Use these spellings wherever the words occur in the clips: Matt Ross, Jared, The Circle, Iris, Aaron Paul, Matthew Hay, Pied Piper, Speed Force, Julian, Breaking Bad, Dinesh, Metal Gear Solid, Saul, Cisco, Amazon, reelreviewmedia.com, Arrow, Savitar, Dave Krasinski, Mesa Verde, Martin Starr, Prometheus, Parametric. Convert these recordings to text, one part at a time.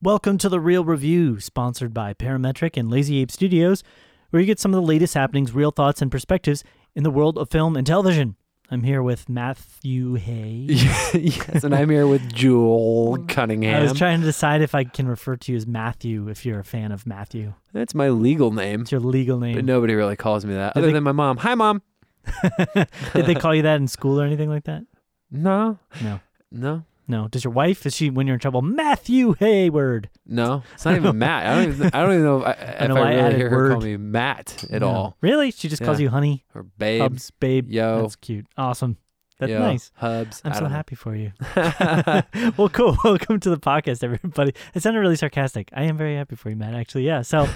Welcome to The Real Review, sponsored by Parametric and Lazy Ape Studios, where you get some of the latest happenings, real thoughts, and perspectives in the world of film and television. I'm here with Matthew Hay. Yes, and I'm here with Jewel Cunningham. I was trying to decide if I can refer to you as Matthew, if you're a fan of Matthew. That's my legal name. It's your legal name. But nobody really calls me that, other than my mom. Hi, Mom. Did they call you that in school or anything like that? No. Does your wife, is she, when you're in trouble, Matthew Hayward? No, it's not even Matt. I don't even know if I really hear her call me Matt at all. Really? She just calls you honey? Or babe. Hubs, babe. Yo. That's cute. Awesome. That's nice. Hubs. I'm so happy for you. Well, cool. Welcome to the podcast, everybody. It sounded really sarcastic. I am very happy for you, Matt, actually. Yeah. So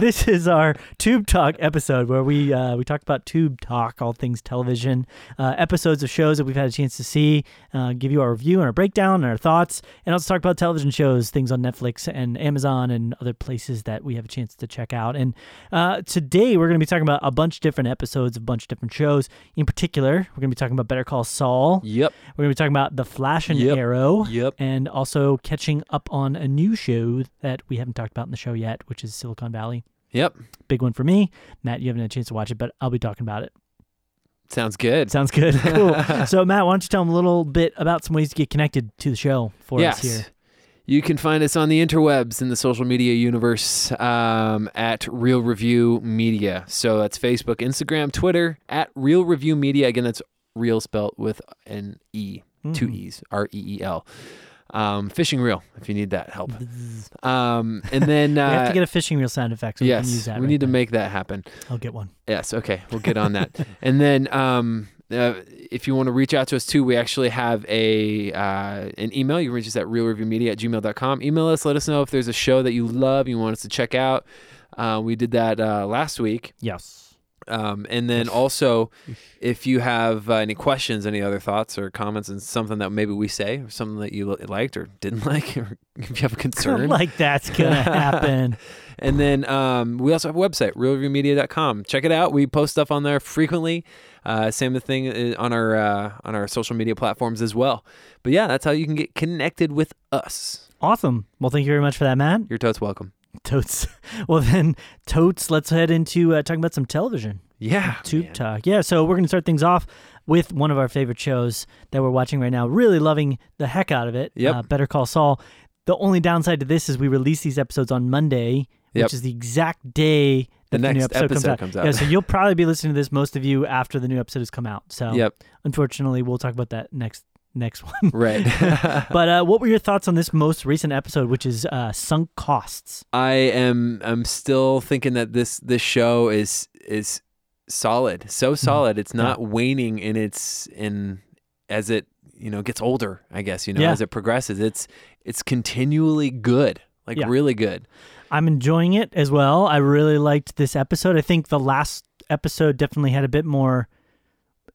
this is our Tube Talk episode where we talked about Tube Talk, all things television, episodes of shows that we've had a chance to see, give you our review and our breakdown and our thoughts, and also talk about television shows, things on Netflix and Amazon and other places that we have a chance to check out. And today we're going to be talking about a bunch of different episodes, a bunch of different shows. In particular, we're going to be talking about Better Call Saul. Yep. We're going to be talking about The Flash and Arrow. Yep. And also catching up on a new show that we haven't talked about in the show yet, which is Silicon Valley. Yep. Big one for me. Matt, you haven't had a chance to watch it, but I'll be talking about it. Sounds good. Cool. So, Matt, why don't you tell them a little bit about some ways to get connected to the show for us here? You can find us on the interwebs in the social media universe at Real Review Media. So that's Facebook, Instagram, Twitter, at Real Review Media. Again, that's Reel spelt with an E, two E's, Reel. Fishing reel, if you need that help. And then we have to get a fishing reel sound effect. So yes, we can use that. We need to make that happen. I'll get one. Yes, okay, we'll get on that. And then if you want to reach out to us too, we actually have an email. You can reach us at realreviewmedia@gmail.com. Email us. Let us know if there's a show that you love, you want us to check out. We did that last week. Yes. And then also, if you have any questions, any other thoughts or comments on something that maybe we say or something that you liked or didn't like, or if you have a concern. Like that's going to happen. And then we also have a website, realreviewmedia.com. Check it out. We post stuff on there frequently. Same thing on our social media platforms as well. But yeah, that's how you can get connected with us. Awesome. Well, thank you very much for that, Matt. You're totes welcome. Totes. Well, then, totes, let's head into talking about some television. Yeah. Tube Talk. Yeah, so we're going to start things off with one of our favorite shows that we're watching right now. Really loving the heck out of it. Yep. Better Call Saul. The only downside to this is we release these episodes on Monday, which is the exact day that the next episode comes out. Yeah, so you'll probably be listening to this, most of you, after the new episode has come out. So, unfortunately, we'll talk about that next one. Right. But what were your thoughts on this most recent episode, which is Sunk Costs? I'm still thinking that this show is solid. So solid. It's not waning as it, gets older, I guess, as it progresses. It's continually good. Like really good. I'm enjoying it as well. I really liked this episode. I think the last episode definitely had a bit more.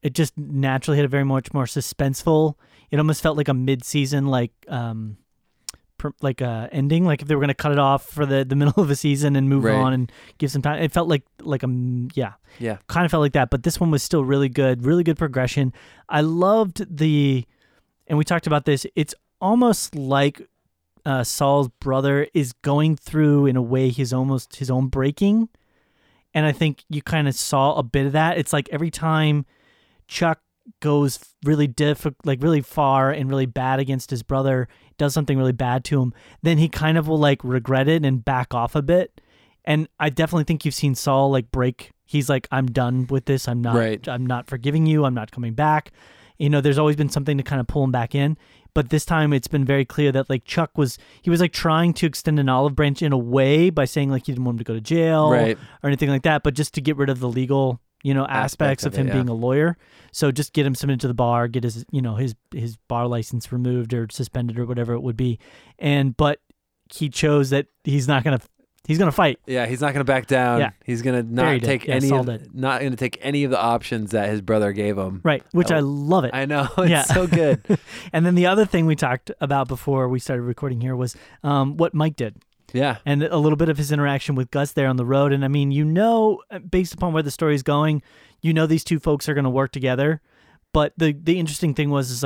It just naturally had a very much more suspenseful. It almost felt like a mid-season, ending. Like if they were going to cut it off for the middle of a season and move on and give some time. It felt like kind of felt like that. But this one was still really good progression. I loved and we talked about this. It's almost like Saul's brother is going through in a way his own breaking, and I think you kind of saw a bit of that. It's like every time Chuck goes really far and really bad against his brother, does something really bad to him, then he kind of will regret it and back off a bit. And I definitely think you've seen Saul break. He's like, I'm done with this. I'm not. I'm not forgiving you. I'm not coming back. There's always been something to kind of pull him back in. But this time it's been very clear that Chuck was trying to extend an olive branch in a way by saying he didn't want him to go to jail or anything like that, but just to get rid of the legal aspects of him being a lawyer. So just get him submitted to the bar, get his bar license removed or suspended or whatever it would be. But he chose that he's going to fight. Yeah. He's not going to back down. Yeah. He's going to not going to take any of the options that his brother gave him. Right. Which I love it. I know. It's so good. And then the other thing we talked about before we started recording here was what Mike did. Yeah. And a little bit of his interaction with Gus there on the road. And I mean, based upon where the story is going, these two folks are going to work together. But the interesting thing was,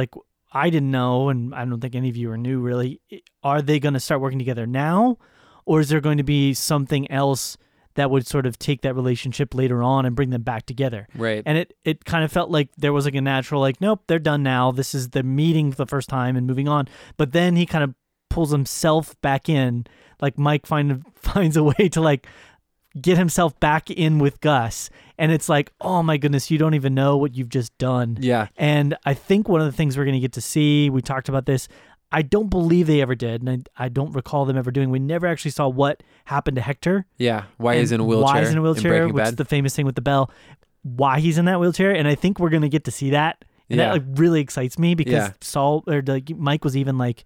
I didn't know, and I don't think any of you knew really, are they going to start working together now? Or is there going to be something else that would sort of take that relationship later on and bring them back together? Right. And it kind of felt like there was like a natural, like, nope, they're done now. This is the meeting for the first time and moving on. But then he kind of pulls himself back in. Like Mike finds a way to like get himself back in with Gus. And it's like, oh my goodness, you don't even know what you've just done. Yeah. And I think one of the things we're going to get to see, we talked about this, I don't believe they ever did, and I don't recall them ever doing. We never actually saw what happened to Hector. Yeah, why he's in a wheelchair. Why he's in a wheelchair, which is the famous thing with the bell. Why he's in that wheelchair, and I think we're going to get to see that. And that like really excites me because Saul or like Mike was even like,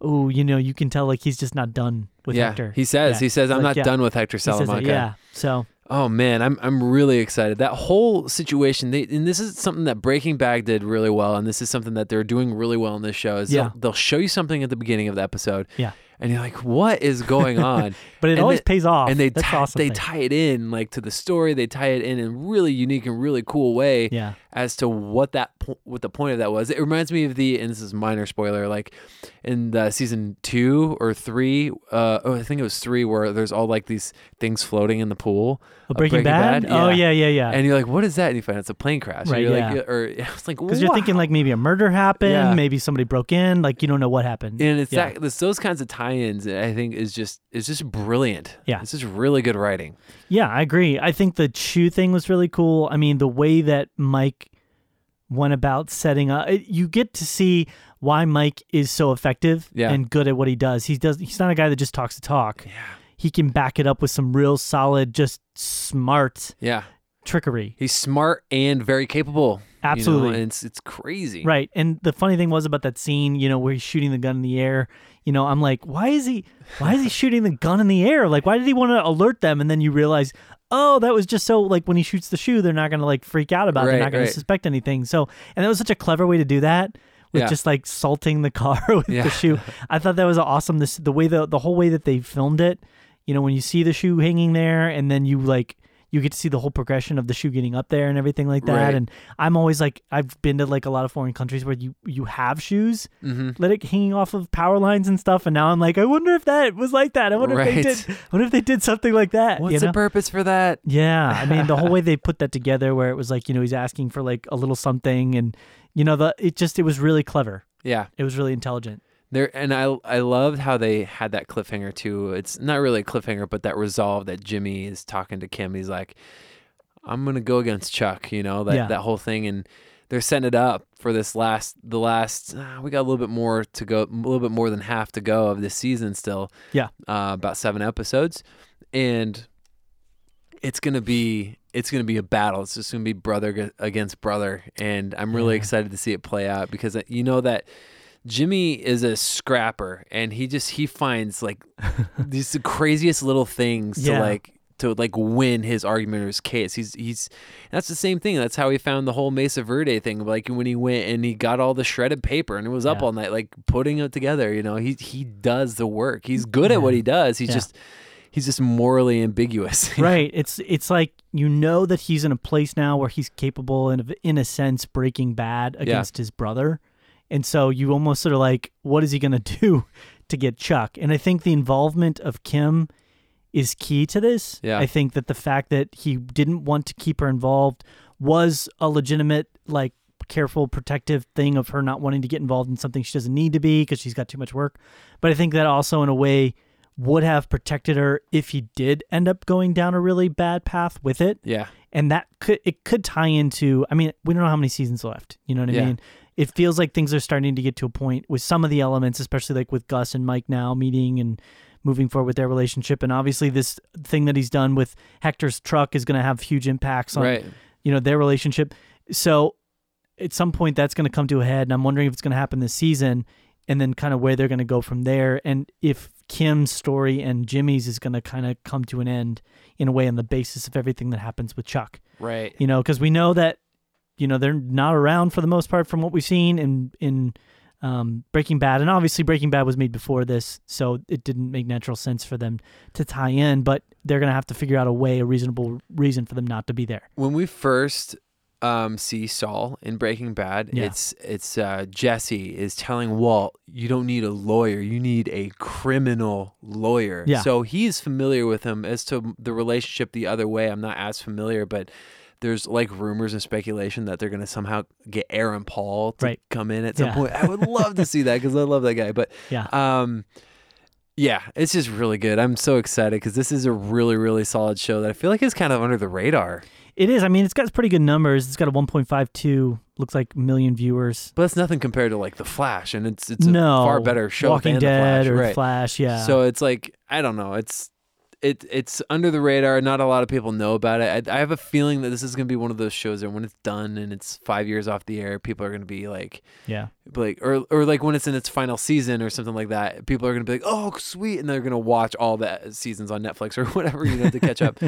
oh, you know, you can tell like he's just not done with Hector. He says, I'm like, not done with Hector Salamanca. So. Oh man, I'm really excited. That whole situation, and this is something that Breaking Bad did really well, and this is something that they're doing really well in this show. Is they'll show you something at the beginning of the episode, and you're like, "What is going on?" But it always pays off, and they tie it in like to the story. They tie it in a really unique and really cool way, as to what the point of that was. It reminds me of and this is minor spoiler, like in the season 2 or 3, I think it was 3, where there's all like these things floating in the pool. Breaking Bad? Yeah. Oh, yeah. And you're like, what is that? And you find it's a plane crash. Right, you're like, it's like, because you're thinking like maybe a murder happened, maybe somebody broke in, like you don't know what happened. And it's those kinds of tie-ins that I think is just brilliant. Yeah. It's just really good writing. Yeah, I agree. I think the Chew thing was really cool. I mean, the way that Mike went about setting up, you get to see why Mike is so effective and good at what he does. He's not a guy that just talks to talk. Yeah. He can back it up with some real solid, just smart trickery. He's smart and very capable. Absolutely. You know? And it's crazy. Right. And the funny thing was about that scene, you know, where he's shooting the gun in the air, you know, I'm like, why is he shooting the gun in the air? Like, why did he want to alert them? And then you realize, oh, that was just so like when he shoots the shoe, they're not going to like freak out about it. They're not going to suspect anything. So, and that was such a clever way to do that. With just like salting the car with the shoe. I thought that was awesome. The way the whole way that they filmed it. You know, when you see the shoe hanging there and then you like, you get to see the whole progression of the shoe getting up there and everything like that. Right. And I'm always like, I've been to like a lot of foreign countries where you have shoes, let it hanging off of power lines and stuff. And now I'm like, I wonder if that was like that. I wonder if they did. What if they did something like that? What's the purpose for that? Yeah. I mean, the whole way they put that together where it was like, you know, he's asking for like a little something and you know, it was really clever. Yeah. It was really intelligent. I loved how they had that cliffhanger too. It's not really a cliffhanger, but that resolve that Jimmy is talking to Kim. He's like, I'm gonna go against Chuck. You know that whole thing, and they're setting it up for this last. We got a little bit more to go, a little bit more than half to go of this season still. Yeah, about 7 episodes, and it's gonna be a battle. It's just gonna be brother against brother, and I'm really excited to see it play out because you know that. Jimmy is a scrapper and he finds like these the craziest little things to win his argument or his case. He's that's the same thing. That's how he found the whole Mesa Verde thing. Like when he went and he got all the shredded paper and it was up all night, like putting it together, you know, he does the work. He's good at what he does. He's just morally ambiguous. Right. It's like, you know, that he's in a place now where he's capable and in a sense Breaking Bad against his brother. And so you almost sort of like, what is he going to do to get Chuck? And I think the involvement of Kim is key to this. Yeah. I think that the fact that he didn't want to keep her involved was a legitimate, like, careful, protective thing of her not wanting to get involved in something she doesn't need to be because she's got too much work. But I think that also, in a way, would have protected her if he did end up going down a really bad path with it. Yeah. And that could tie into, I mean, we don't know how many seasons left. You know what I mean? It feels like things are starting to get to a point with some of the elements, especially like with Gus and Mike now meeting and moving forward with their relationship. And obviously this thing that he's done with Hector's truck is going to have huge impacts on, you know, their relationship. So at some point that's going to come to a head, and I'm wondering if it's going to happen this season and then kind of where they're going to go from there. And if Kim's story and Jimmy's is going to kind of come to an end in a way on the basis of everything that happens with Chuck. Right. You know, because we know that, you know, they're not around for the most part from what we've seen in Breaking Bad. And obviously Breaking Bad was made before this, so it didn't make natural sense for them to tie in. But they're going to have to figure out a reasonable reason for them not to be there. When we first see Saul in Breaking Bad. Yeah. It's Jesse is telling Walt, you don't need a lawyer, you need a criminal lawyer. Yeah. So he's familiar with him. As to the relationship the other way, I'm not as familiar, but there's like rumors and speculation that they're going to somehow get Aaron Paul to come in at some point. I would love to see that because I love that guy. But yeah, it's just really good. I'm so excited because this is a really, really solid show that I feel like is kind of under the radar. It is. I mean, it's got pretty good numbers. It's got a 1.52, looks like, million viewers. But that's nothing compared to like The Flash, and it's a far better show Walking than Dead The Flash. Or The Flash, yeah. So it's like, I don't know. It's under the radar. Not a lot of people know about it. I have a feeling that this is going to be one of those shows that when it's done and it's 5 years off the air, people are going to be like, or like when it's in its final season or something like that, people are going to be like, oh, sweet. And they're going to watch all the seasons on Netflix or whatever, you know, to catch up.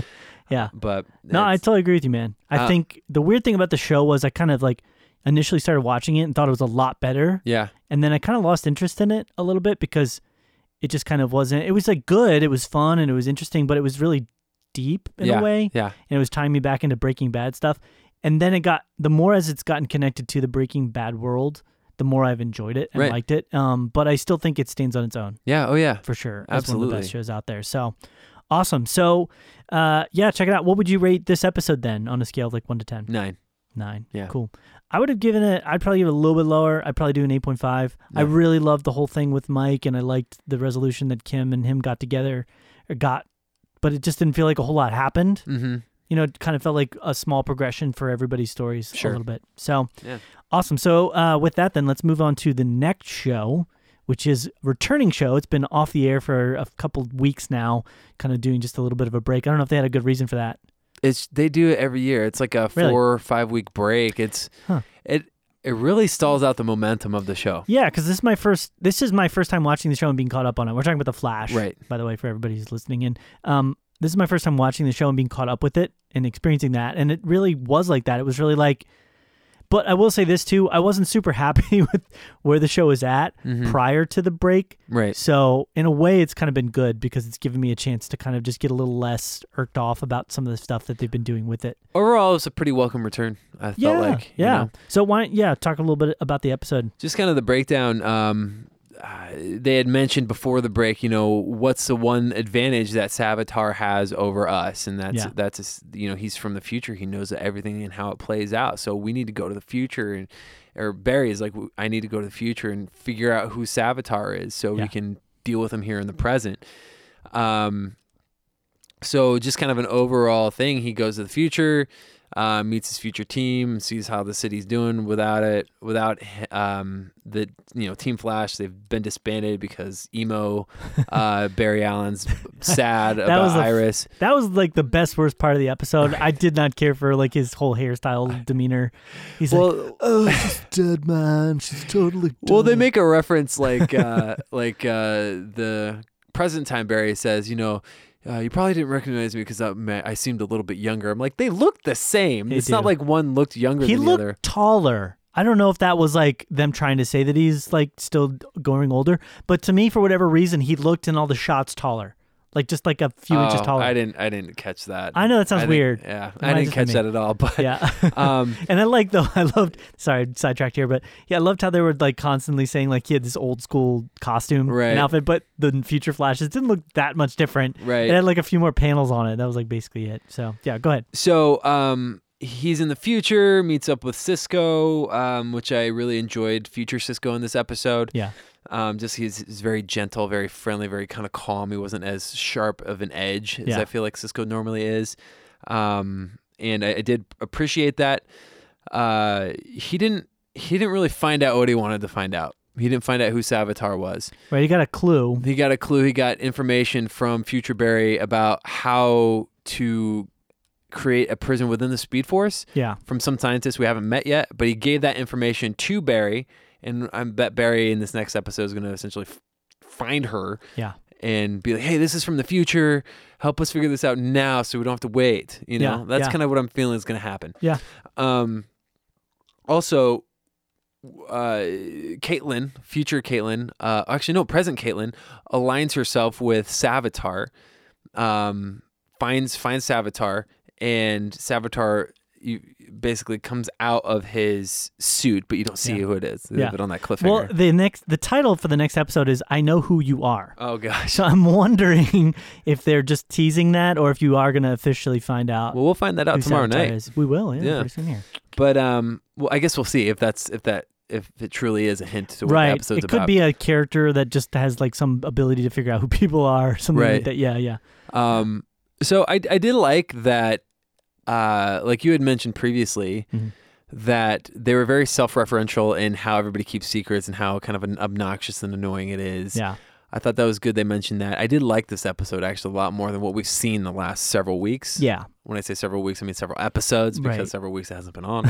Yeah. But no, I totally agree with you, man. I think the weird thing about the show was I kind of like initially started watching it and thought it was a lot better. Yeah. And then I kind of lost interest in it a little bit because it just kind of wasn't. It was like good. It was fun and it was interesting, but it was really deep in a way. Yeah. And it was tying me back into Breaking Bad stuff. And then it got, the more as it's gotten connected to the Breaking Bad world, the more I've enjoyed it and liked it. But I still think it stands on its own. Yeah. Oh yeah. For sure. That's absolutely one of the best shows out there. So awesome. So yeah, check it out. What would you rate this episode then on a scale of like 1 to 10? 9. Yeah. Cool. I would have given it, I'd probably give it a little bit lower. I'd probably do an 8.5. Yeah. I really loved the whole thing with Mike, and I liked the resolution that Kim and him got together, but it just didn't feel like a whole lot happened. Mm-hmm. You know, it kind of felt like a small progression for everybody's stories a little bit. So awesome. So with that then, let's move on to the next show, which is a returning show. It's been off the air for a couple weeks now, kind of doing just a little bit of a break. I don't know if they had a good reason for that. They do it every year. It's like a 4 or 5 week break. It really stalls out the momentum of the show. Yeah, because this is my first time watching the show and being caught up on it. We're talking about The Flash, by the way, for everybody who's listening in. This is my first time watching the show and being caught up with it and experiencing that. And it really was like that. It was really like, but I will say this too, I wasn't super happy with where the show was at prior to the break. Right. So in a way it's kind of been good because it's given me a chance to kind of just get a little less irked off about some of the stuff that they've been doing with it. Overall, it's a pretty welcome return, I felt like. Yeah. You know? So why don't talk a little bit about the episode. Just kind of the breakdown. They had mentioned before the break, you know, what's the one advantage that Savitar has over us? And that's he's from the future. He knows everything and how it plays out. So we need to go to the future. Or Barry is like, I need to go to the future and figure out who Savitar is so we can deal with him here in the present. So just kind of an overall thing. He goes to the future, meets his future team, sees how the city's doing without the Team Flash. They've been disbanded because emo Barry Allen's sad about Iris. That was like the worst part of the episode. Right. I did not care for like his whole hairstyle demeanor. He's like, oh, she's dead, man. She's totally dead. Well, they make a reference like the present time Barry says, you know, you probably didn't recognize me because I seemed a little bit younger. I'm like, they looked the same. They do. Not like one looked younger than the other. He looked taller. I don't know if that was like them trying to say that he's like still growing older, but to me, for whatever reason, he looked in all the shots taller, like just like a few inches taller. I didn't catch that. I know that sounds weird. Yeah, I didn't catch that at all. But yeah, and I loved. Sorry, sidetracked here, but yeah, I loved how they were like constantly saying like he had this old school costume and outfit, but the future Flashes didn't look that much different. Right, it had like a few more panels on it. That was like basically it. So yeah, go ahead. So he's in the future, meets up with Cisco, which I really enjoyed. Future Cisco in this episode. Yeah. Just he's very gentle, very friendly, very kind of calm. He wasn't as sharp of an edge as I feel like Cisco normally is. And I did appreciate that. He didn't really find out what he wanted to find out. He didn't find out who Savitar was. Right, he got a clue. He got information from Future Barry about how to create a prison within the Speed Force. Yeah. From some scientists we haven't met yet, but he gave that information to Barry. And I bet Barry in this next episode is going to essentially find her and be like, hey, this is from the future. Help us figure this out now so we don't have to wait. You know, that's kind of what I'm feeling is going to happen. Yeah. Also, Caitlin, future Caitlin, present Caitlin, aligns herself with Savitar, finds Savitar, and Savitar basically comes out of his suit, but you don't see who it is. Yeah. But on that cliffhanger. Well, the title for the next episode is "I Know Who You Are." Oh gosh. So I'm wondering if they're just teasing that, or if you are going to officially find out. Well, we'll find that out tomorrow night. We will. Yeah. Pretty soon here. But well, I guess we'll see if it truly is a hint to what the episode's about. It could be a character that just has like some ability to figure out who people are or something like that. Yeah, yeah. So I did like that, like you had mentioned previously, mm-hmm. that they were very self-referential in how everybody keeps secrets and how kind of obnoxious and annoying it is. Yeah. I thought that was good they mentioned that. I did like this episode actually a lot more than what we've seen the last several weeks. Yeah. When I say several weeks, I mean several episodes, because several weeks it hasn't been on.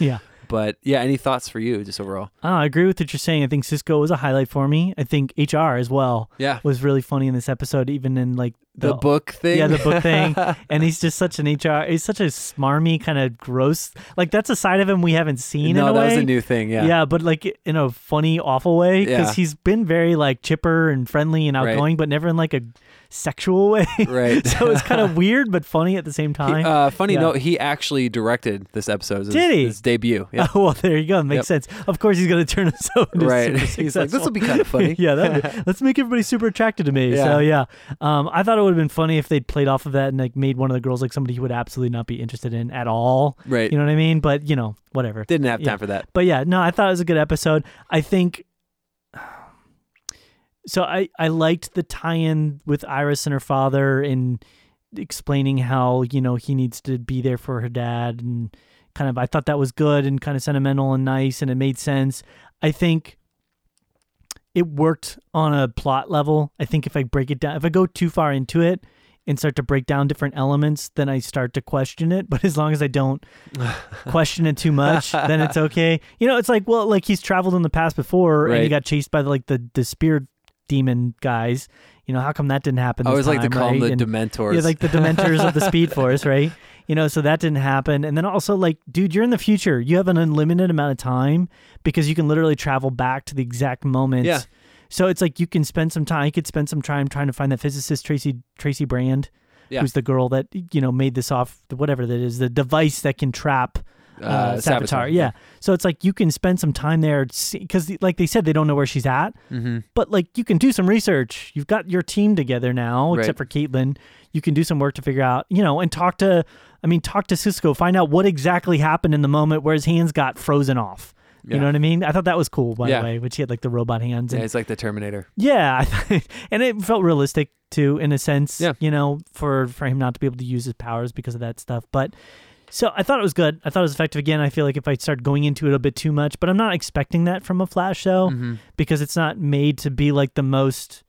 Yeah. But yeah, any thoughts for you just overall? I agree with what you're saying. I think Cisco was a highlight for me. I think HR as well was really funny in this episode, even in like the book thing. Yeah, the book thing. And he's just such an HR. He's such a smarmy kind of gross. Like that's a side of him we haven't seen in a way. No, that was a new thing. Yeah. Yeah, but like in a funny, awful way, because he's been very like chipper and friendly and outgoing, but never in like a sexual way. Right. So it's kind of weird, but funny at the same time. Funny note, he actually directed this episode. Did he? His debut. Yeah. Oh, well, there you go. Makes sense. Of course, he's going to turn us over to super successful. He's like, this will be kind of funny. Let's make everybody super attracted to me. Yeah. So yeah. I thought it would have been funny if they'd played off of that and like made one of the girls like somebody he would absolutely not be interested in at all. Right. You know what I mean? But you know, whatever. Didn't have time for that. But yeah, no, I thought it was a good episode. I think... So I liked the tie-in with Iris and her father and explaining how, you know, he needs to be there for her dad, and kind of, I thought that was good and kind of sentimental and nice, and it made sense. I think it worked on a plot level. I think if I break it down, if I go too far into it and start to break down different elements, then I start to question it. But as long as I don't question it too much, then it's okay. You know, it's like, well, like he's traveled in the past before and he got chased by the spirit demon guys. You know, how come that didn't happen this time? I always like to call them the Dementors. Yeah, like the Dementors of the Speed Force, right? You know, so that didn't happen. And then also, like, dude, you're in the future. You have an unlimited amount of time because you can literally travel back to the exact moment. Yeah. So it's like you can spend some time. You could spend some time trying to find that physicist, Tracy Brand, who's the girl that, you know, made this off, whatever that is, the device that can trap Savitar. Yeah. So it's like you can spend some time there because, like they said, they don't know where she's at. Mm-hmm. But like you can do some research. You've got your team together now, except for Caitlin. You can do some work to figure out, you know, and talk to Cisco. Find out what exactly happened in the moment where his hands got frozen off. Yeah. You know what I mean? I thought that was cool, by the way, which he had like the robot hands. Yeah, it's like the Terminator. Yeah. And it felt realistic too, in a sense, you know, for him not to be able to use his powers because of that stuff. But so I thought it was good. I thought it was effective. Again, I feel like if I start going into it a bit too much, but I'm not expecting that from a Flash show because it's not made to be like the most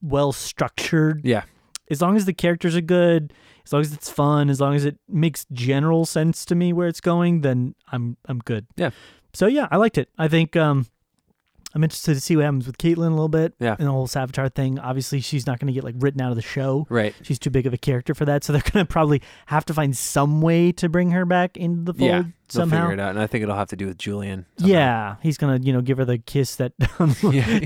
well-structured. Yeah. As long as the characters are good, as long as it's fun, as long as it makes general sense to me where it's going, then I'm good. Yeah. So yeah, I liked it. I think I'm interested to see what happens with Caitlin a little bit. Yeah. And the whole Savitar thing. Obviously, she's not going to get like written out of the show. Right. She's too big of a character for that. So they're going to probably have to find some way to bring her back into the fold somehow. They'll figure it out. And I think it'll have to do with Julian somehow. Yeah. He's going to, you know, give her the kiss that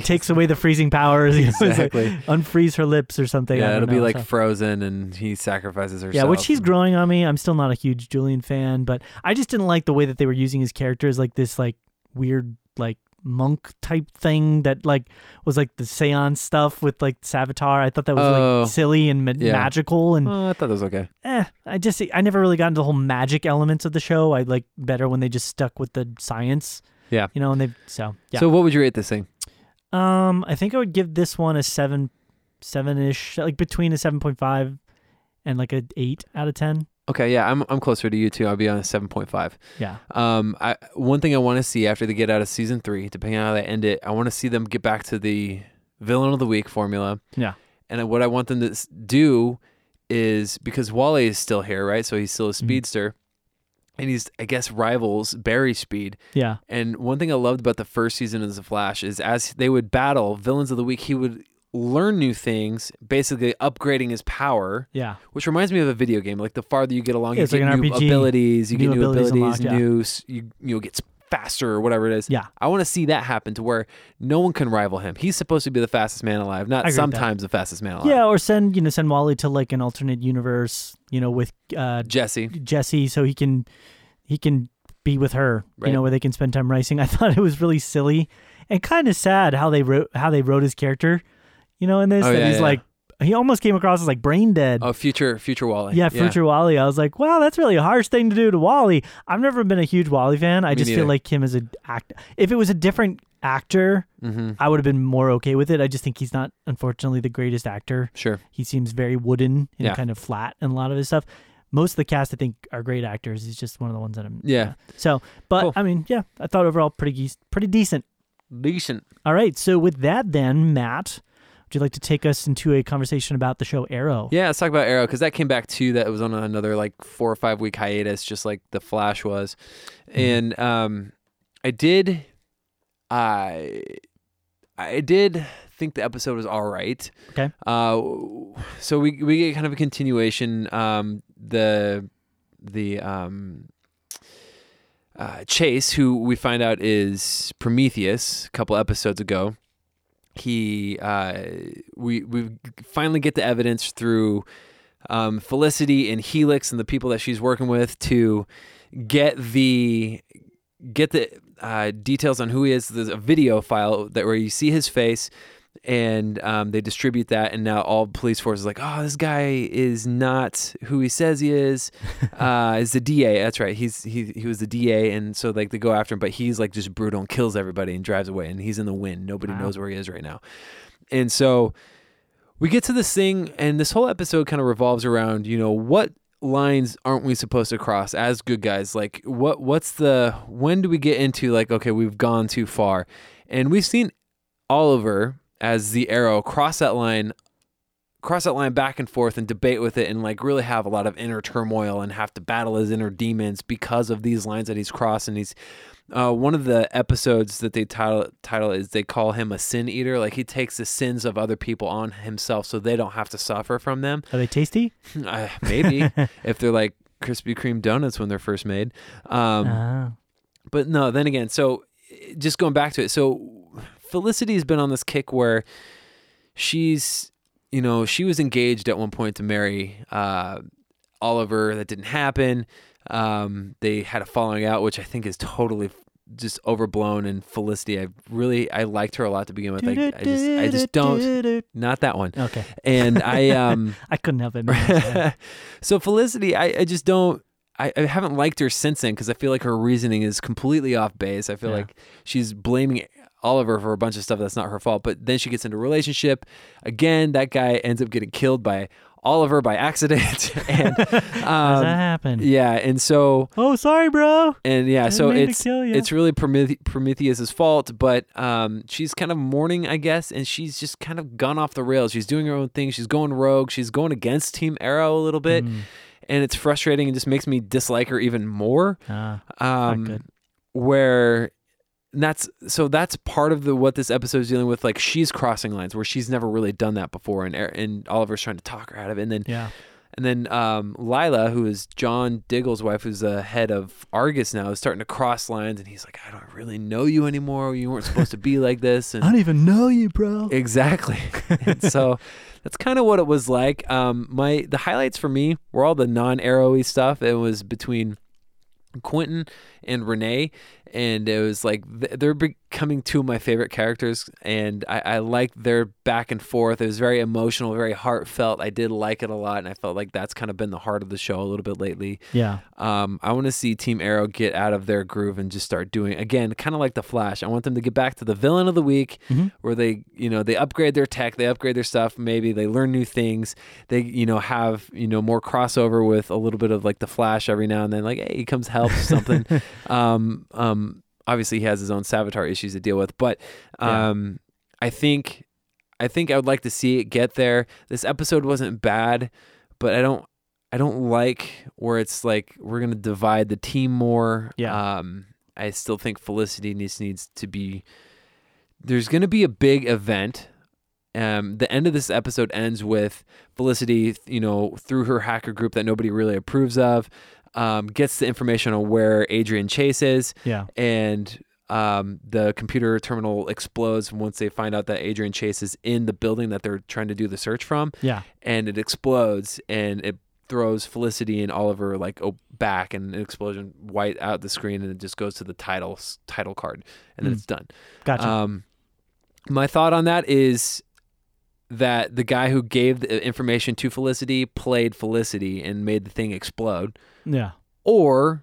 takes away the freezing powers. Exactly. Like, unfreeze her lips or something. Yeah, it'll be like frozen and he sacrifices herself. Yeah, which she's growing on me. I'm still not a huge Julian fan, but I just didn't like the way that they were using his character as like this like weird like monk type thing that like was like the seance stuff with like Savitar. I thought that was like silly and magical, and I thought that was okay. I never really got into the whole magic elements of the show. I like better when they just stuck with the science. Yeah, you know, and so what would you rate this thing? I think I would give this one a 7-ish, like between a 7.5 and like an 8 out of 10. Okay, yeah, I'm closer to you too. I'll be on a 7.5. Yeah. One thing I want to see after they get out of season 3, depending on how they end it, I want to see them get back to the villain of the week formula. Yeah. And what I want them to do is, because Wally is still here, right? So he's still a speedster, and he's, I guess, rivals Barry Speed. Yeah. And one thing I loved about the first season of The Flash is as they would battle villains of the week, he would learn new things, basically upgrading his power. Yeah. Which reminds me of a video game. Like the farther you get along, you get new abilities, unlocked, new, you'll get faster or whatever it is. Yeah. I want to see that happen to where no one can rival him. He's supposed to be the fastest man alive, not sometimes the fastest man alive. Yeah, or send Wally to like an alternate universe, with Jesse so he can be with her, right. Where they can spend time racing. I thought it was really silly and kind of sad how they wrote his character, in this. He almost came across as like brain dead. Oh, future Wally. Yeah, Wally. I was like, wow, that's really a harsh thing to do to Wally. I've never been a huge Wally fan. I just feel like him as an actor. If it was a different actor, I would have been more okay with it. I just think he's not, unfortunately, the greatest actor. Sure. He seems very wooden and kind of flat in a lot of his stuff. Most of the cast, I think, are great actors. He's just one of the ones that I'm... Yeah. So, but cool. I thought overall pretty decent. Decent. All right. So with that then, Matt... Would you like to take us into a conversation about the show Arrow? Yeah, let's talk about Arrow, because that came back too. That was on another 4 or 5 week hiatus, just like The Flash was. Mm-hmm. And I did think the episode was all right. Okay. So we get kind of a continuation. Chase, who we find out is Prometheus, a couple episodes ago. We finally get the evidence through Felicity and Helix and the people that she's working with to get the details on who he is. There's a video file where you see his face, and they distribute that. And now all police force is like, oh, this guy is not who he says he is. Is the DA? That's right. He was the DA, and so they go after him. But he's just brutal and kills everybody and drives away. And he's in the wind. Nobody knows where he is right now. And so we get to this thing, and this whole episode kind of revolves around what lines aren't we supposed to cross as good guys? Like when do we get into okay, we've gone too far? And we've seen Oliver as the Arrow cross that line back and forth and debate with it and really have a lot of inner turmoil and have to battle his inner demons because of these lines that he's crossed. And he's one of the episodes that they title is they call him a sin eater. He takes the sins of other people on himself so they don't have to suffer from them. Are they tasty? Maybe if they're like Krispy Kreme donuts when they're first made. But no, then again, so just going back to it. So Felicity has been on this kick where she's, she was engaged at one point to marry Oliver. That didn't happen. They had a falling out, which I think is totally just overblown. And Felicity, I liked her a lot to begin with. I just don't. Not that one. Okay. And I couldn't help it. So Felicity, I just don't. I haven't liked her since then because I feel like her reasoning is completely off base. I feel like she's blaming Oliver for a bunch of stuff that's not her fault, but then she gets into a relationship. Again, that guy ends up getting killed by Oliver by accident. And how does that happen? Yeah, and so... Oh, sorry, bro. And yeah, so it's really Prometheus's fault, but she's kind of mourning, I guess, and she's just kind of gone off the rails. She's doing her own thing. She's going rogue. She's going against Team Arrow a little bit, and it's frustrating and just makes me dislike her even more. Not good. That's part of what this episode is dealing with. She's crossing lines where she's never really done that before, and Oliver's trying to talk her out of it. And then, Lila, who is John Diggle's wife, who's the head of Argus now, is starting to cross lines, and he's like, "I don't really know you anymore. You weren't supposed to be like this." And, I don't even know you, bro. Exactly. And so that's kind of what it was like. The highlights for me were all the non-Arrow-y stuff. It was between Quentin and Renee, and it was they're becoming two of my favorite characters, and I liked their back and forth. It was very emotional, very heartfelt. I did like it a lot, and I felt like that's kind of been the heart of the show a little bit lately. I want to see Team Arrow get out of their groove and just start doing, again, kind of like The Flash. I want them to get back to the villain of the week, where they they upgrade their tech, they upgrade their stuff, maybe they learn new things, they have more crossover with a little bit of The Flash every now and then, hey, he comes help something. Obviously he has his own Savitar issues to deal with, but I think I would like to see it get there. This episode wasn't bad, but I don't like where it's we're gonna divide the team more. I still think Felicity needs to be. There's gonna be a big event. The end of this episode ends with Felicity, through her hacker group that nobody really approves of. gets the information on where Adrian Chase is. Yeah. And the computer terminal explodes once they find out that Adrian Chase is in the building that they're trying to do the search from. Yeah. And it explodes and it throws Felicity and Oliver like back, and an explosion white out the screen, and it just goes to the title card, and then it's done. Gotcha. My thought on that is that the guy who gave the information to Felicity played Felicity and made the thing explode. Yeah. Or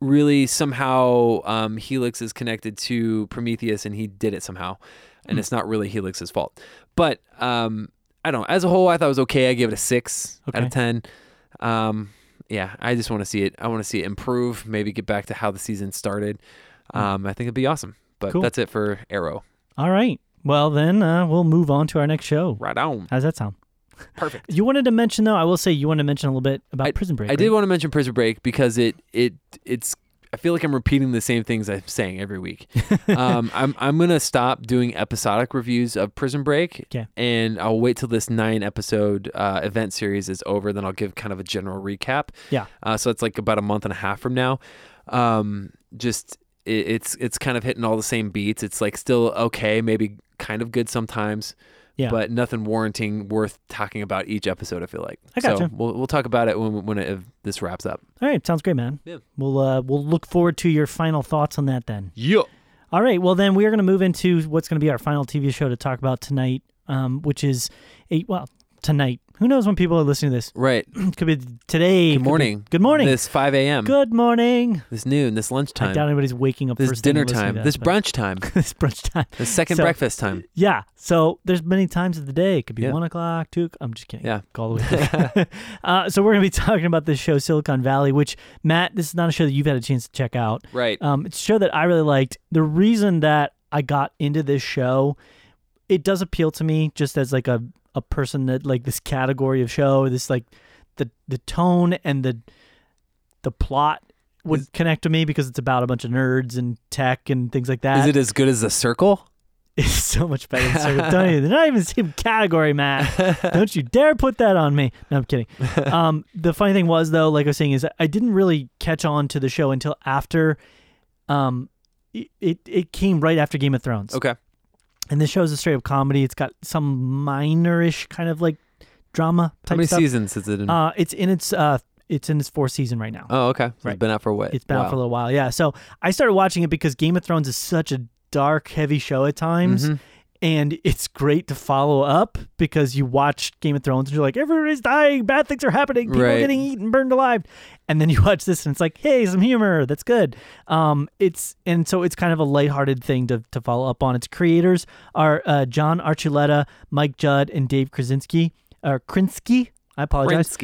really somehow Helix is connected to Prometheus and he did it somehow. And it's not really Helix's fault. But I don't know. As a whole, I thought it was okay. I gave it a 6 out of 10. Yeah, I just want to see it. I want to see it improve, maybe get back to how the season started. I think it'd be awesome. But cool. That's it for Arrow. All right. Well, then we'll move on to our next show. Right on. How's that sound? Perfect. You wanted to mention, though, I will say you wanted to mention a little bit about Prison Break. I did want to mention Prison Break because it's. I feel like I'm repeating the same things I'm saying every week. I'm going to stop doing episodic reviews of Prison Break, and I'll wait till this 9-episode event series is over. Then I'll give kind of a general recap. Yeah. So it's like about a month and a half from now. It's kind of hitting all the same beats. It's like still okay, maybe kind of good sometimes, but nothing warranting worth talking about each episode, I feel like. I gotcha. So we'll talk about it when this wraps up. All right, sounds great, man. Yeah. We'll look forward to your final thoughts on that then. Yeah. All right, well then we are going to move into what's going to be our final TV show to talk about tonight, which is tonight. Who knows when people are listening to this? Right. Could be today. Good morning. Good morning. This 5 a.m. Good morning. This noon. This lunchtime. I doubt anybody's waking up. This first dinner time. This brunch time. This brunch time. This second breakfast time. Yeah. So there's many times of the day. It could be 1 o'clock, 2. I'm just kidding. Yeah. All the way. So we're going to be talking about this show, Silicon Valley, which, Matt, this is not a show that you've had a chance to check out. Right. It's a show that I really liked. The reason that I got into this show, it does appeal to me just as like a person that like this category of show, this like the tone and the plot would connect to me because it's about a bunch of nerds and tech and things like that. Is it as good as The Circle? It's so much better than Circle. Don't even, they're not even the same category, Matt. Don't you dare put that on me. No, I'm kidding. The funny thing was though, like I was saying, is I didn't really catch on to the show until after it came right after Game of Thrones. Okay. And this show is a straight-up comedy. It's got some minor-ish kind of like drama type stuff. How many seasons is it in? It's in its 4th season right now. Oh, okay. So right. It's been out for a while. It's been out for a little while, yeah. So I started watching it because Game of Thrones is such a dark, heavy show at times. Mm-hmm. And it's great to follow up because you watch Game of Thrones and you're like, everybody's dying, bad things are happening, people are getting eaten, burned alive. And then you watch this and it's like, hey, some humor, that's good. So it's kind of a lighthearted thing to follow up on. Its creators are John Archuleta, Mike Judd, and Dave Krasinski. Krinsky, I apologize.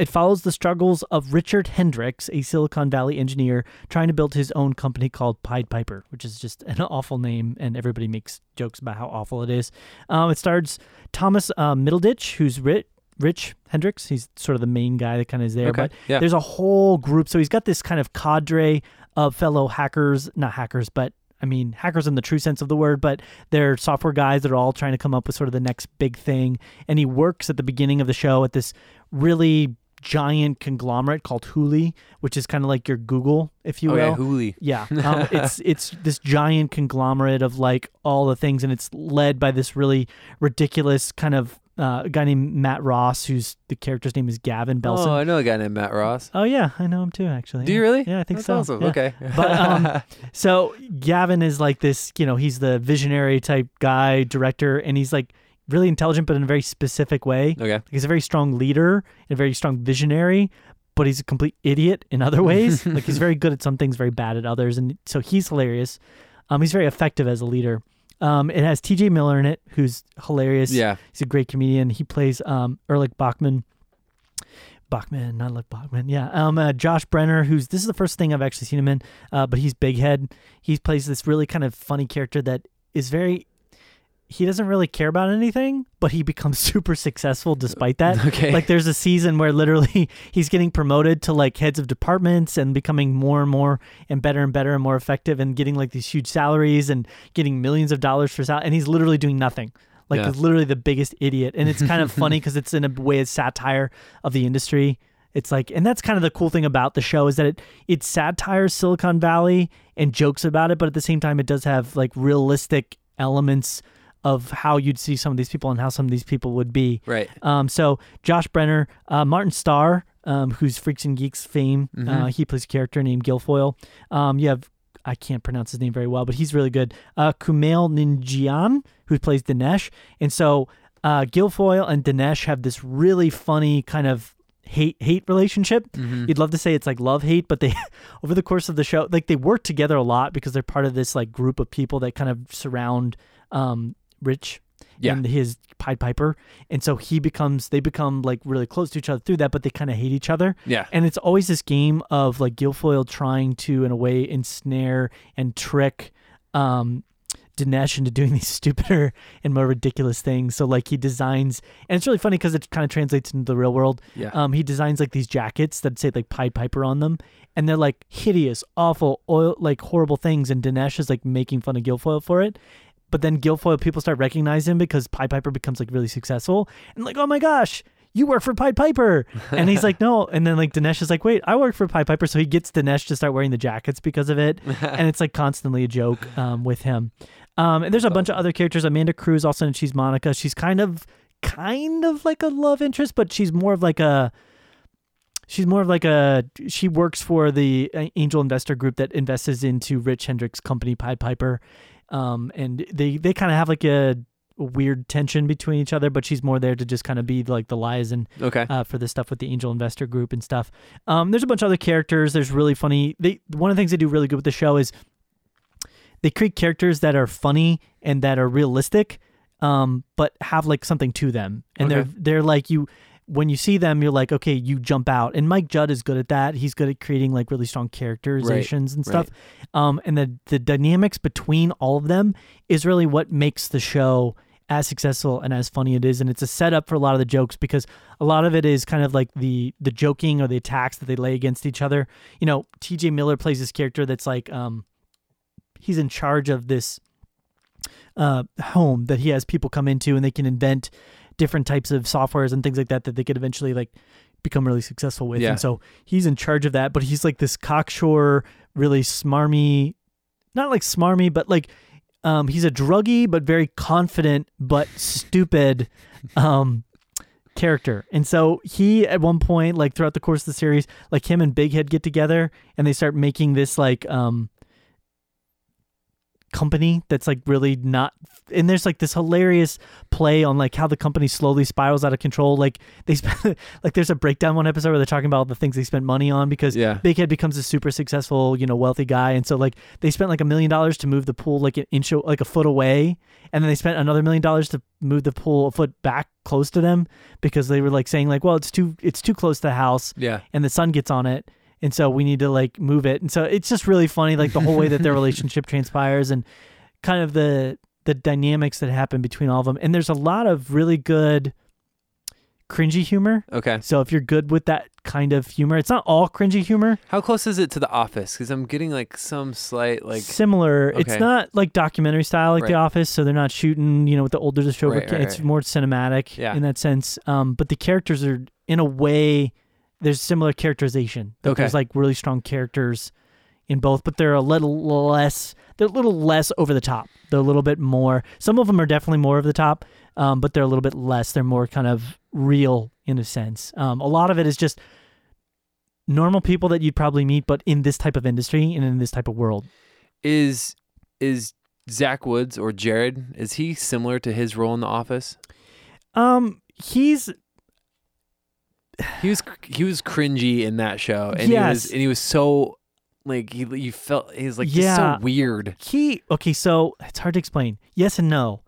It follows the struggles of Richard Hendricks, a Silicon Valley engineer, trying to build his own company called Pied Piper, which is just an awful name, and everybody makes jokes about how awful it is. It stars Thomas Middleditch, who's Rich Hendricks. He's sort of the main guy that kind of is there. Okay. But there's a whole group. So he's got this kind of cadre of fellow hackers, not hackers, but I mean, hackers in the true sense of the word, but they're software guys that are all trying to come up with sort of the next big thing. And he works at the beginning of the show at this really giant conglomerate called Hooli, which is kind of like your Google, if you will. Oh, yeah, Hooli. Yeah. It's this giant conglomerate of like all the things, and it's led by this really ridiculous kind of a guy named Matt Ross, who's the character's name is Gavin Belson. Oh, I know a guy named Matt Ross. Oh, yeah. I know him too, actually. Do you really? Yeah, I think so. That's awesome. Yeah. Okay. But so Gavin is like this, you know, he's the visionary type guy, director, and he's like really intelligent, but in a very specific way. Okay. Like, he's a very strong leader, and a very strong visionary, but he's a complete idiot in other ways. Like he's very good at some things, very bad at others. And so he's hilarious. He's very effective as a leader. It has T.J. Miller in it, who's hilarious. Yeah. He's a great comedian. He plays Erlich Bachman. Yeah. Josh Brenner, this is the first thing I've actually seen him in, but he's Big Head. He plays this really kind of funny character that is he doesn't really care about anything, but he becomes super successful despite that. Okay. Like there's a season where literally he's getting promoted to like heads of departments and becoming more and more and better and better and more effective and getting like these huge salaries and getting millions of dollars for salary. And he's literally doing nothing. Like he's literally the biggest idiot. And it's kind of funny because it's in a way a satire of the industry. It's like, and that's kind of the cool thing about the show is that it satires Silicon Valley and jokes about it, but at the same time, it does have like realistic elements of how you'd see some of these people and how some of these people would be. Right. So Josh Brenner, Martin Starr, who's Freaks and Geeks fame. Mm-hmm. He plays a character named Gilfoyle. You have, I can't pronounce his name very well, but he's really good. Kumail Nanjiani, who plays Dinesh. And so Gilfoyle and Dinesh have this really funny kind of hate relationship. Mm-hmm. You'd love to say it's like love hate, but they over the course of the show, like they work together a lot because they're part of this like group of people that kind of surround Rich and his Pied Piper, and so they become like really close to each other through that, but they kind of hate each other. Yeah, and it's always this game of like Gilfoyle trying to in a way ensnare and trick Dinesh into doing these stupider and more ridiculous things. So like he designs, and it's really funny because it kind of translates into the real world. Yeah. He designs like these jackets that say like Pied Piper on them, and they're like hideous, awful, like horrible things. And Dinesh is like making fun of Gilfoyle for it. But then Gilfoyle, people start recognizing him because Pied Piper becomes like really successful, and like, oh my gosh, you work for Pied Piper. And he's like, no. And then like Dinesh is like, wait, I work for Pied Piper. So he gets Dinesh to start wearing the jackets because of it. And it's like constantly a joke with him. And there's a bunch of other characters. Amanda Cruz also, and she's Monica. She's kind of like a love interest, but she works for the angel investor group that invests into Rich Hendricks' company, Pied Piper. And they kind of have like a weird tension between each other, but she's more there to just kind of be like the liaison for this stuff with the angel investor group and stuff. There's a bunch of other characters. There's really funny. One of the things they do really good with the show is they create characters that are funny and that are realistic, but have like something to them. And they're like you. When you see them, you're like, okay, you jump out. And Mike Judd is good at that. He's good at creating like really strong characterizations and stuff. Right. And the dynamics between all of them is really what makes the show as successful and as funny it is. And it's a setup for a lot of the jokes because a lot of it is kind of like the joking or the attacks that they lay against each other. You know, T.J. Miller plays this character that's like, he's in charge of this home that he has people come into, and they can invent different types of softwares and things like that they could eventually like become really successful with. Yeah. And so he's in charge of that, but he's like this cocksure, really smarmy, not like smarmy, but like he's a druggie, but very confident, but stupid character. And so he, at one point, like throughout the course of the series, like him and Big Head get together and they start making this like, company that's like really not, and there's like this hilarious play on like how the company slowly spirals out of control. Like they spent, like there's a breakdown one episode where they're talking about all the things they spent money on because Big Head becomes a super successful, you know, wealthy guy, and so like they spent like $1 million to move the pool like an inch, like a foot away, and then they spent another $1 million to move the pool a foot back close to them because they were like saying like, well, it's too close to the house, and the sun gets on it. And so we need to like move it. And so it's just really funny, like the whole way that their relationship transpires and kind of the dynamics that happen between all of them. And there's a lot of really good cringy humor. Okay. So if you're good with that kind of humor, it's not all cringy humor. How close is it to The Office? Because I'm getting like some slight like similar. Okay. It's not like documentary style like The Office. So they're not shooting, you know, with the older the show. It's more cinematic in that sense. But the characters are in a way... There's similar characterization. There's like really strong characters in both, but they're a little less over the top. They're a little bit more, some of them are definitely more over the top, but they're a little bit less. They're more kind of real in a sense. A lot of it is just normal people that you'd probably meet, but in this type of industry and in this type of world. Is Zach Woods or Jared, is he similar to his role in The Office? He was cringy in that show, and he was so like you felt he's like just so weird. So it's hard to explain. Yes and no.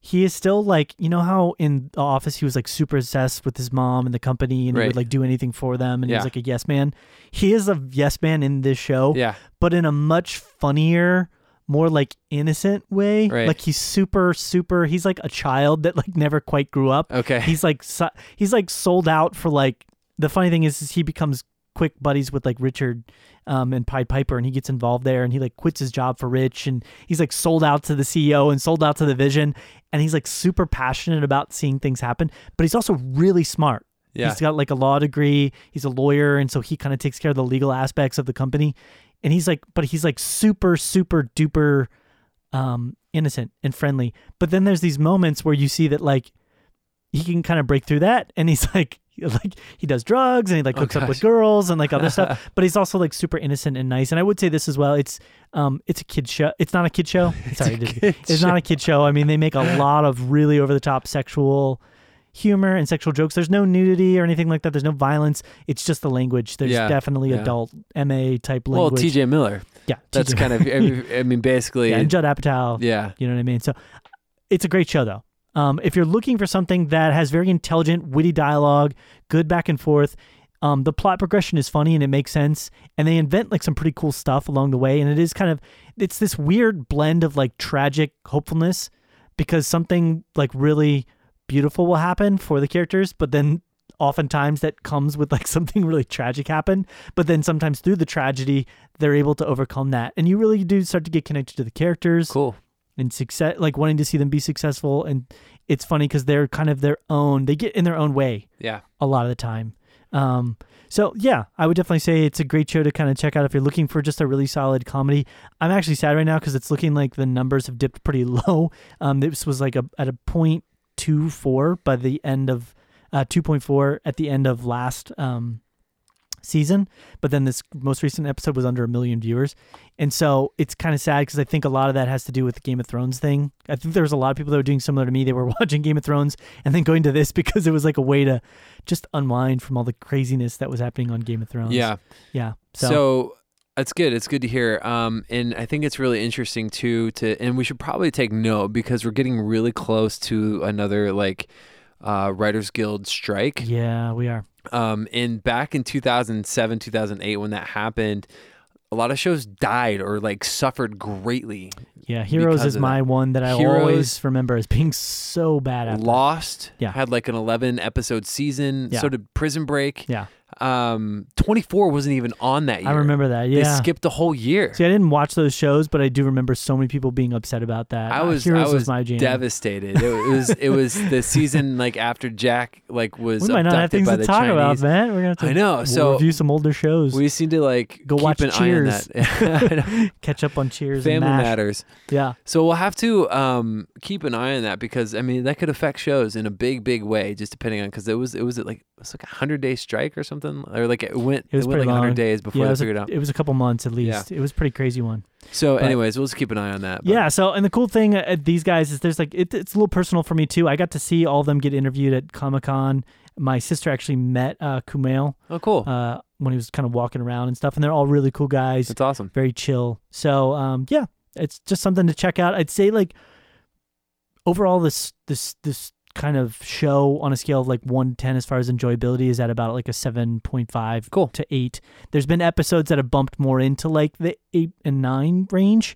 He is still like, you know how in The Office he was like super obsessed with his mom and the company, and he would like do anything for them, and he was like a yes man. He is a yes man in this show, but in a much funnier, more like innocent way. Right. Like he's super, super, he's like a child that like never quite grew up. Okay. He's like sold out for like, the funny thing is he becomes quick buddies with like Richard and Pied Piper, and he gets involved there, and he like quits his job for Rich, and he's like sold out to the CEO and sold out to the vision. And he's like super passionate about seeing things happen, but he's also really smart. Yeah. He's got like a law degree. He's a lawyer. And so he kind of takes care of the legal aspects of the company. And he's like, but he's like super, super duper innocent and friendly. But then there's these moments where you see that like he can kind of break through that. And he's like he does drugs and he like hooks up with girls and like other stuff, but he's also like super innocent and nice. And I would say this as well. It's a kid show. It's not a kid show. Not a kid show. I mean, they make a lot of really over the top sexual humor and sexual jokes. There's no nudity or anything like that. There's no violence. It's just the language. There's definitely adult MA type language. Well, T.J. Miller. Yeah. That's kind of, I mean, basically. Yeah, and Judd Apatow. Yeah. You know what I mean? So it's a great show though. If you're looking for something that has very intelligent, witty dialogue, good back and forth, the plot progression is funny and it makes sense. And they invent like some pretty cool stuff along the way. And it is kind of, it's this weird blend of like tragic hopefulness because something like really beautiful will happen for the characters, but then oftentimes that comes with like something really tragic happen. But then sometimes through the tragedy, they're able to overcome that. And you really do start to get connected to the characters. Cool. And success, like wanting to see them be successful. And it's funny because they're kind of their own, they get in their own way. Yeah. A lot of the time. So yeah, I would definitely say it's a great show to kind of check out if you're looking for just a really solid comedy. I'm actually sad right now because it's looking like the numbers have dipped pretty low. This was like at a 0.24 by the end of 2.4 at the end of last season, but then this most recent episode was under 1 million viewers, and so it's kind of sad because I think a lot of that has to do with the Game of Thrones thing. I think there was a lot of people that were doing similar to me. They were watching Game of Thrones and then going to this because it was like a way to just unwind from all the craziness that was happening on Game of Thrones. Yeah so that's good. It's good to hear. And I think it's really interesting too, and we should probably take note because we're getting really close to another like Writers Guild strike. Yeah, we are. And back in 2007, 2008, when that happened, a lot of shows died or like suffered greatly. Yeah, Heroes is my one that I always remember as being so bad at. Lost had like an 11 episode season. Yeah. So did Prison Break. Yeah. 24 wasn't even on that year. I remember that. Yeah. They skipped the whole year. See, I didn't watch those shows, but I do remember so many people being upset about that. I was my jam. Devastated. It was the season like after Jack like was abducted by the Chinese. We might not have things to talk about, man. We're gonna have to review some older shows. We seem to like go keep watch an Cheers. Eye on that. Catch up on Cheers. Family and Matters. Yeah. So we'll have to keep an eye on that because I mean that could affect shows in a big, big way. Just depending on because it was like a 100-day strike or something. Or like it went like 100 days before they figured it out. It was a couple months at least. Yeah. It was a pretty crazy one. So anyways, we'll just keep an eye on that. But. Yeah. So, and the cool thing these guys is there's like, it's a little personal for me too. I got to see all of them get interviewed at Comic-Con. My sister actually met Kumail. Oh, cool. When he was kind of walking around and stuff. And they're all really cool guys. That's awesome. Very chill. So yeah, it's just something to check out. I'd say like overall this kind of show on a scale of like 1 to 10 as far as enjoyability is at about like a 7.5 to 8. There's been episodes that have bumped more into like the 8 and 9 range,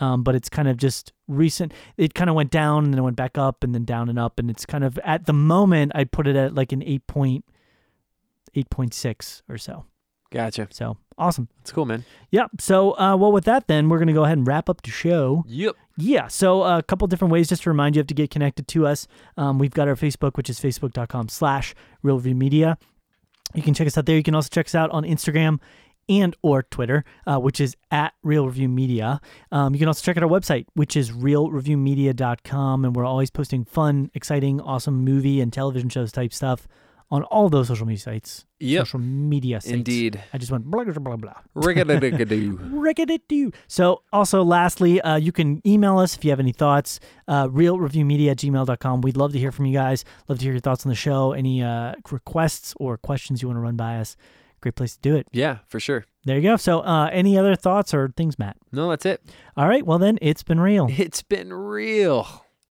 but it's kind of just recent. It kind of went down and then went back up and then down and up, and it's kind of at the moment I put it at like an 8.6 or so. Gotcha. So awesome. That's cool, man. Yep. So, well, with that, then we're gonna go ahead and wrap up the show. Yep. Yeah. So, a couple different ways just to remind you to get connected to us. We've got our Facebook, which is facebook.com/RealReviewMedia. You can check us out there. You can also check us out on Instagram and or Twitter, which is @RealReviewMedia. You can also check out our website, which is realreviewmedia.com, and we're always posting fun, exciting, awesome movie and television shows type stuff on all those social media sites. Yep. Social media sites. Indeed. I just went blah, blah, blah, blah. Rickety-doo. Rickety-doo. So also lastly, you can email us if you have any thoughts, realreviewmedia@gmail.com. We'd love to hear from you guys. Love to hear your thoughts on the show. Any requests or questions you want to run by us. Great place to do it. Yeah, for sure. There you go. So any other thoughts or things, Matt? No, that's it. All right. Well, then it's been real. It's been real.